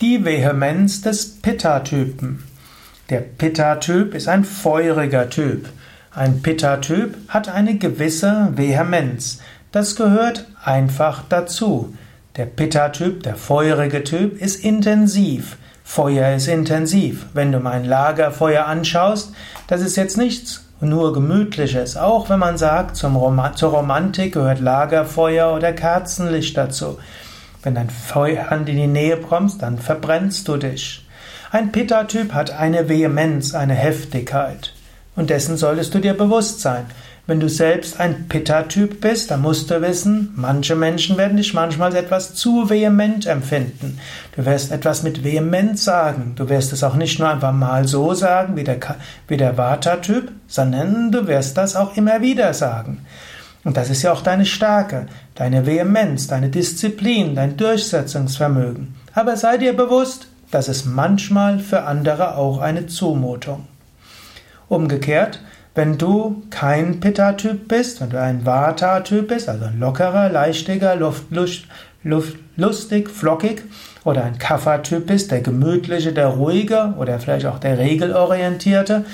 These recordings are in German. Die Vehemenz des Pitta-Typen. Der Pitta-Typ ist ein feuriger Typ. Ein Pitta-Typ hat eine gewisse Vehemenz. Das gehört einfach dazu. Der Pitta-Typ, der feurige Typ, ist intensiv. Feuer ist intensiv. Wenn du mal ein Lagerfeuer anschaust, das ist jetzt nichts nur Gemütliches. Auch wenn man sagt, zur Romantik gehört Lagerfeuer oder Kerzenlicht dazu. Wenn dein Feuerhand in die Nähe kommst, dann verbrennst du dich. Ein Pitta-Typ hat eine Vehemenz, eine Heftigkeit. Und dessen solltest du dir bewusst sein. Wenn du selbst ein Pitta-Typ bist, dann musst du wissen, manche Menschen werden dich manchmal etwas zu vehement empfinden. Du wirst etwas mit Vehemenz sagen. Du wirst es auch nicht nur einfach mal so sagen wie der Vata-Typ, sondern du wirst das auch immer wieder sagen. Und das ist ja auch deine Stärke, deine Vehemenz, deine Disziplin, dein Durchsetzungsvermögen. Aber sei dir bewusst, das ist manchmal für andere auch eine Zumutung. Umgekehrt, wenn du kein Pitta-Typ bist, wenn du ein Vata-Typ bist, also ein lockerer, leichtiger, lustig, flockig, oder ein Kapha-Typ bist, der gemütliche, der ruhige oder vielleicht auch der regelorientierte,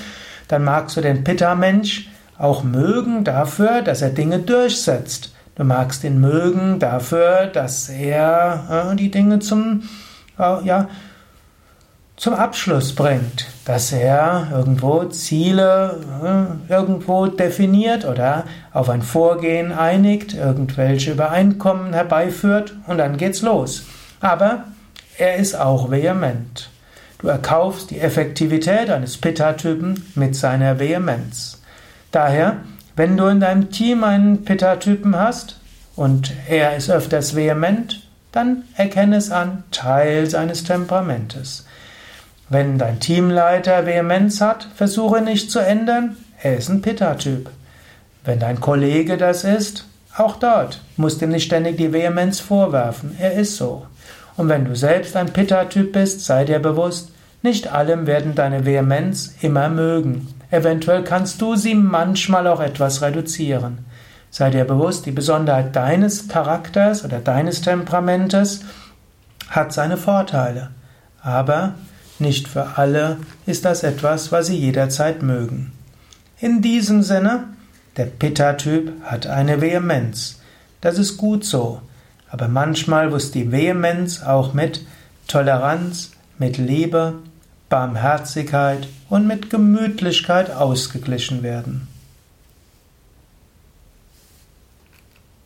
dann magst du den Pitta-Mensch auch mögen dafür, dass er Dinge durchsetzt. Du magst ihn mögen dafür, dass er die Dinge zum Abschluss bringt, dass er irgendwo Ziele definiert oder auf ein Vorgehen einigt, irgendwelche Übereinkommen herbeiführt und dann geht's los. Aber er ist auch vehement. Du erkaufst die Effektivität eines Pitta-Typen mit seiner Vehemenz. Daher, wenn du in deinem Team einen Pitta-Typen hast und er ist öfters vehement, dann erkenne es an, Teil seines Temperamentes. Wenn dein Teamleiter Vehemenz hat, versuche nicht zu ändern, er ist ein Pitta-Typ. Wenn dein Kollege das ist, auch dort musst du ihm nicht ständig die Vehemenz vorwerfen, er ist so. Und wenn du selbst ein Pitta-Typ bist, sei dir bewusst, nicht allem werden deine Vehemenz immer mögen. Eventuell kannst du sie manchmal auch etwas reduzieren. Sei dir bewusst, die Besonderheit deines Charakters oder deines Temperamentes hat seine Vorteile, aber nicht für alle ist das etwas, was sie jederzeit mögen. In diesem Sinne, der Pitta-Typ hat eine Vehemenz. Das ist gut so. Aber manchmal muss die Vehemenz auch mit Toleranz, mit Liebe, Barmherzigkeit und mit Gemütlichkeit ausgeglichen werden.